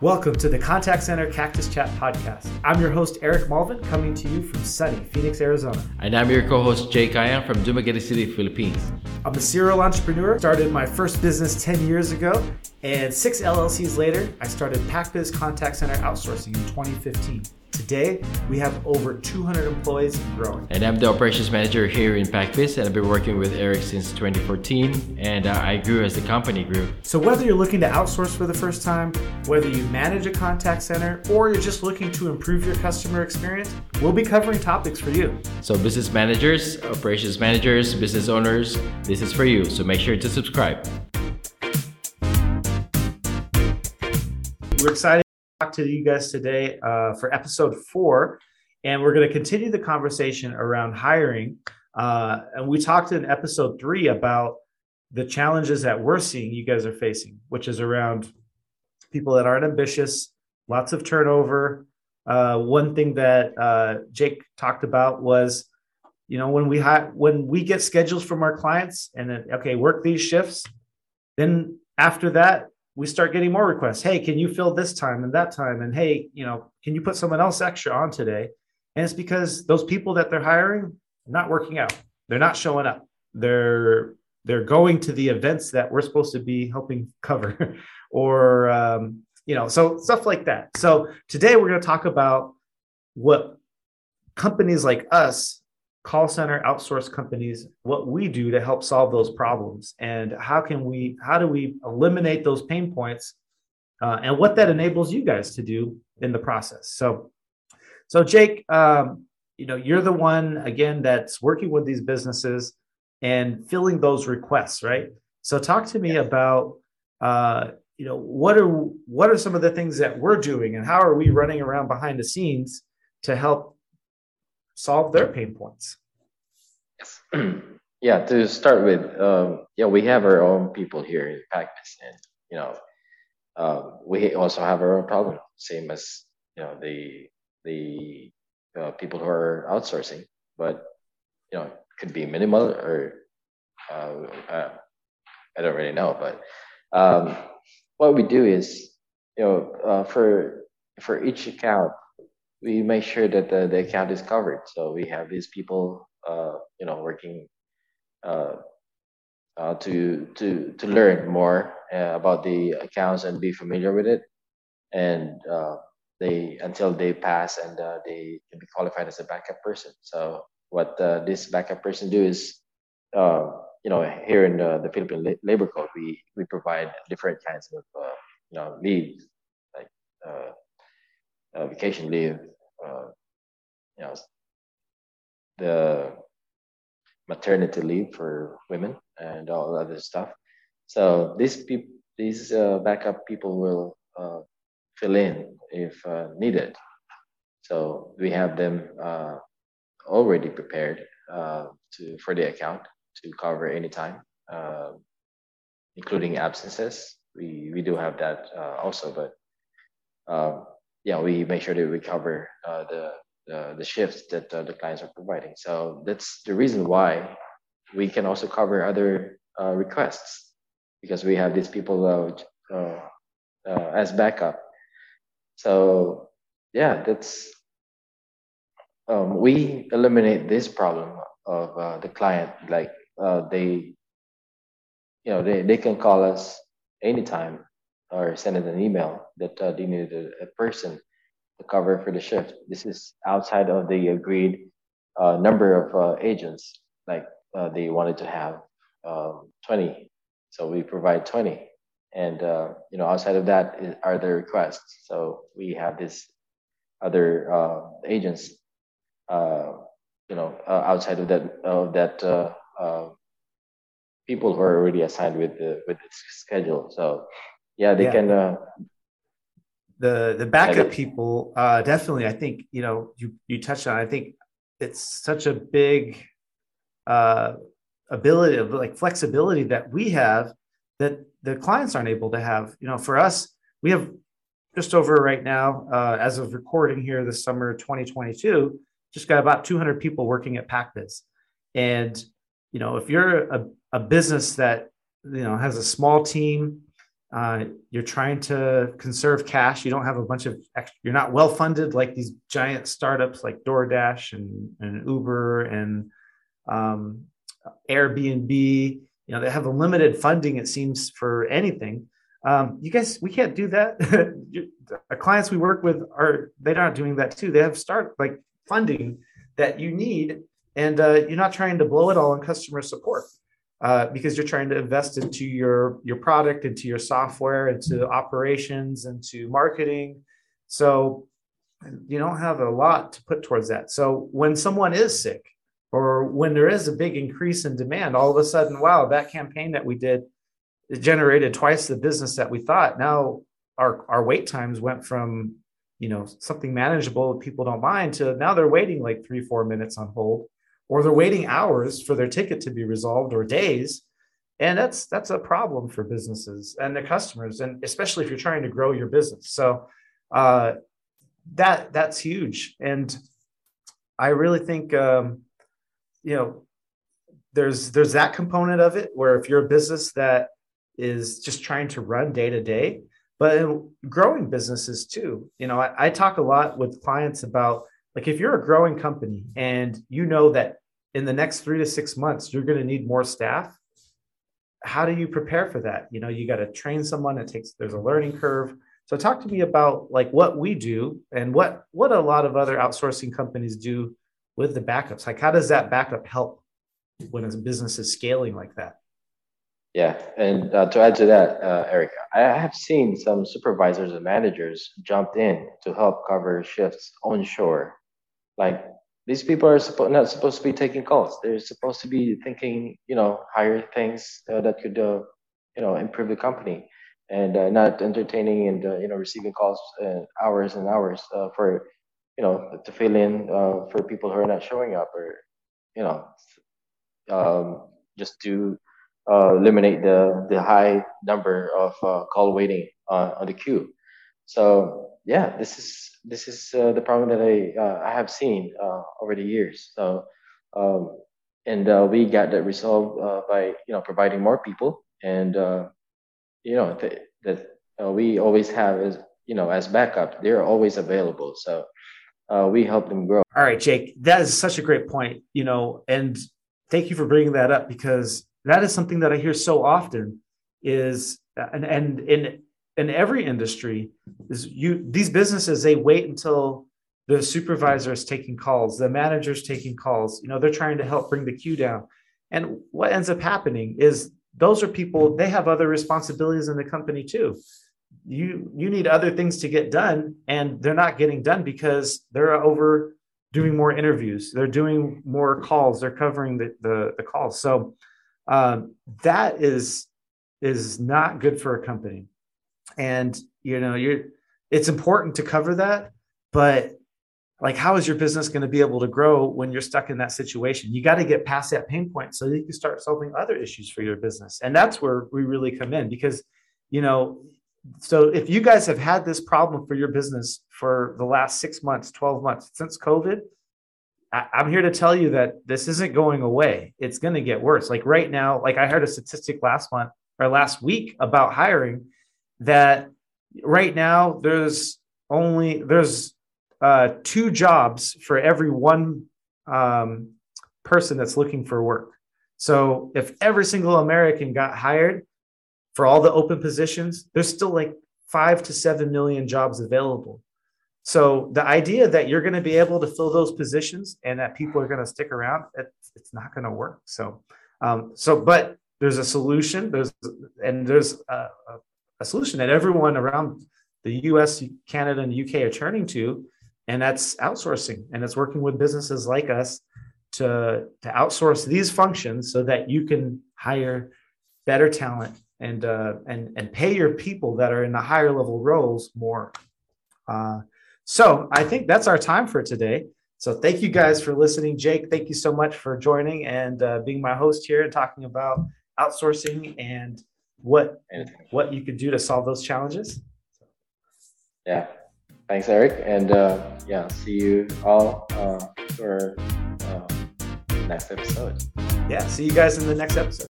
Welcome to the Contact Center Cactus Chat Podcast. I'm your host, Eric Malvin, coming to you from sunny Phoenix, Arizona. And I'm your co-host, Jake Ian, from Dumaguete City, Philippines. I'm a serial entrepreneur, started my first business 10 years ago, and 6 LLCs later, I started PacBiz Contact Center Outsourcing in 2015. Today, we have over 200 employees and growing. And I'm the operations manager here in PacBiz, and I've been working with Eric since 2014, and I grew as the company grew. So whether you're looking to outsource for the first time, whether you manage a contact center, or you're just looking to improve your customer experience, we'll be covering topics for you. So business managers, operations managers, business owners, this is for you, so make sure to subscribe. We're excited to talk to you guys today for episode 4, and we're going to continue the conversation around hiring. And we talked in episode 3 about the challenges that we're seeing you guys are facing, which is around people that aren't ambitious, lots of turnover. One thing that Jake talked about was, you know, when we get schedules from our clients and then, okay, work these shifts, then after that, we start getting more requests. Hey, can you fill this time and that time? And hey, you know, can you put someone else extra on today? And it's because those people that they're hiring are not working out. They're not showing up. They're going to the events that we're supposed to be helping cover or, you know, so stuff like that. So today we're going to talk about what companies like us, call center outsource companies, what we do to help solve those problems, and how do we eliminate those pain points, and what that enables you guys to do in the process. So Jake, you know, you're the one again that's working with these businesses and filling those requests, right? So talk to me about you know, what are some of the things that we're doing, and how are we running around behind the scenes to help solve their pain points? Yes. Yeah, to start with, we have our own people here in PacBiz, and you know, we also have our own problem, same as, you know, the people who are outsourcing, but you know, it could be minimal or I don't really know, but what we do is, you know, for each account, we make sure that the account is covered. So we have these people, you know, working to learn more about the accounts and be familiar with it, and until they pass and they can be qualified as a backup person. So what this backup person do is, you know, here in the Philippine Labor Code, we provide different kinds of you know, leaves, like vacation leave, you know, the maternity leave for women and all other stuff. So these backup people will fill in if needed. So we have them already prepared for the account to cover any time, including absences. We do have that also, but yeah, we make sure that we cover the shifts that the clients are providing. So that's the reason why we can also cover other requests, because we have these people as backup. So yeah, that's we eliminate this problem of the client. Like they, you know, they can call us anytime or send it an email that they needed a person to cover for the shift. This is outside of the agreed number of agents. Like they wanted to have 20, so we provide 20. And you know, outside of that are the requests. So we have this other agents, you know, outside of that people who are already assigned with the schedule. So. Yeah, they can. The backup people definitely. I think, you know, you touched on. I think it's such a big ability of like flexibility that we have that the clients aren't able to have. You know, for us, we have just over right now as of recording here this summer 2022, just got about 200 people working at PacBiz, and you know, if you're a business that, you know, has a small team. You're trying to conserve cash. You don't have a bunch of extra, you're not well-funded like these giant startups like DoorDash and Uber and Airbnb. You know, they have a limited funding, it seems, for anything. You guys, we can't do that. The clients we work with they're not doing that too. They have funding that you need, and you're not trying to blow it all on customer support. Because you're trying to invest into your product, into your software, into operations, into marketing. So you don't have a lot to put towards that. So when someone is sick or when there is a big increase in demand, all of a sudden, wow, that campaign that we did, it generated twice the business that we thought. Now our wait times went from, something manageable people don't mind to now they're waiting 3-4 minutes on hold. Or they're waiting hours for their ticket to be resolved, or days. And that's a problem for businesses and their customers, and especially if you're trying to grow your business. So that's huge. And I really think, there's that component of it where if you're a business that is just trying to run day to day, but in growing businesses too. I talk a lot with clients about, if you're a growing company and you know that in the next 3 to 6 months, you're going to need more staff, how do you prepare for that? You got to train someone. There's a learning curve. So talk to me about what we do and what a lot of other outsourcing companies do with the backups. How does that backup help when a business is scaling like that? Yeah. And to add to that, Eric, I have seen some supervisors and managers jump in to help cover shifts onshore. These people are not supposed to be taking calls. They're supposed to be thinking, higher things that could, improve the company, and not entertaining and, receiving calls hours and hours for, to fill in for people who are not showing up, or, just to eliminate the high number of call waiting on the queue. So, yeah, this is the problem that I have seen over the years. So, we got that resolved by providing more people, and that we always have as as backup. They're always available, so we help them grow. All right, Jake, that is such a great point. And thank you for bringing that up, because that is something that I hear so often. Is and in every industry, these businesses, they wait until the supervisor is taking calls, the manager's taking calls. They're trying to help bring the queue down. And what ends up happening is those are people, they have other responsibilities in the company too. You need other things to get done, and they're not getting done because they're over doing more interviews. They're doing more calls. They're covering the calls. So that is not good for a company. And, it's important to cover that, but how is your business going to be able to grow when you're stuck in that situation? You got to get past that pain point so you can start solving other issues for your business. And that's where we really come in, because, so if you guys have had this problem for your business for the last 6 months, 12 months since COVID, I'm here to tell you that this isn't going away. It's going to get worse. Right now, I heard a statistic last week about hiring, that right now there's 2 jobs for every 1 person that's looking for work. So if every single American got hired for all the open positions, there's still 5 to 7 million jobs available. So the idea that you're going to be able to fill those positions and that people are going to stick around, it's not going to work. So, but there's a solution. There's a solution that everyone around the US, Canada, and UK are turning to, and that's outsourcing. And it's working with businesses like us to outsource these functions so that you can hire better talent and pay your people that are in the higher level roles more. So I think that's our time for today. So thank you guys for listening. Jake, thank you so much for joining and being my host here and talking about outsourcing and what you could do to solve those challenges. Yeah, thanks, Eric, and see you all for the next episode. Yeah, see you guys in the next episode.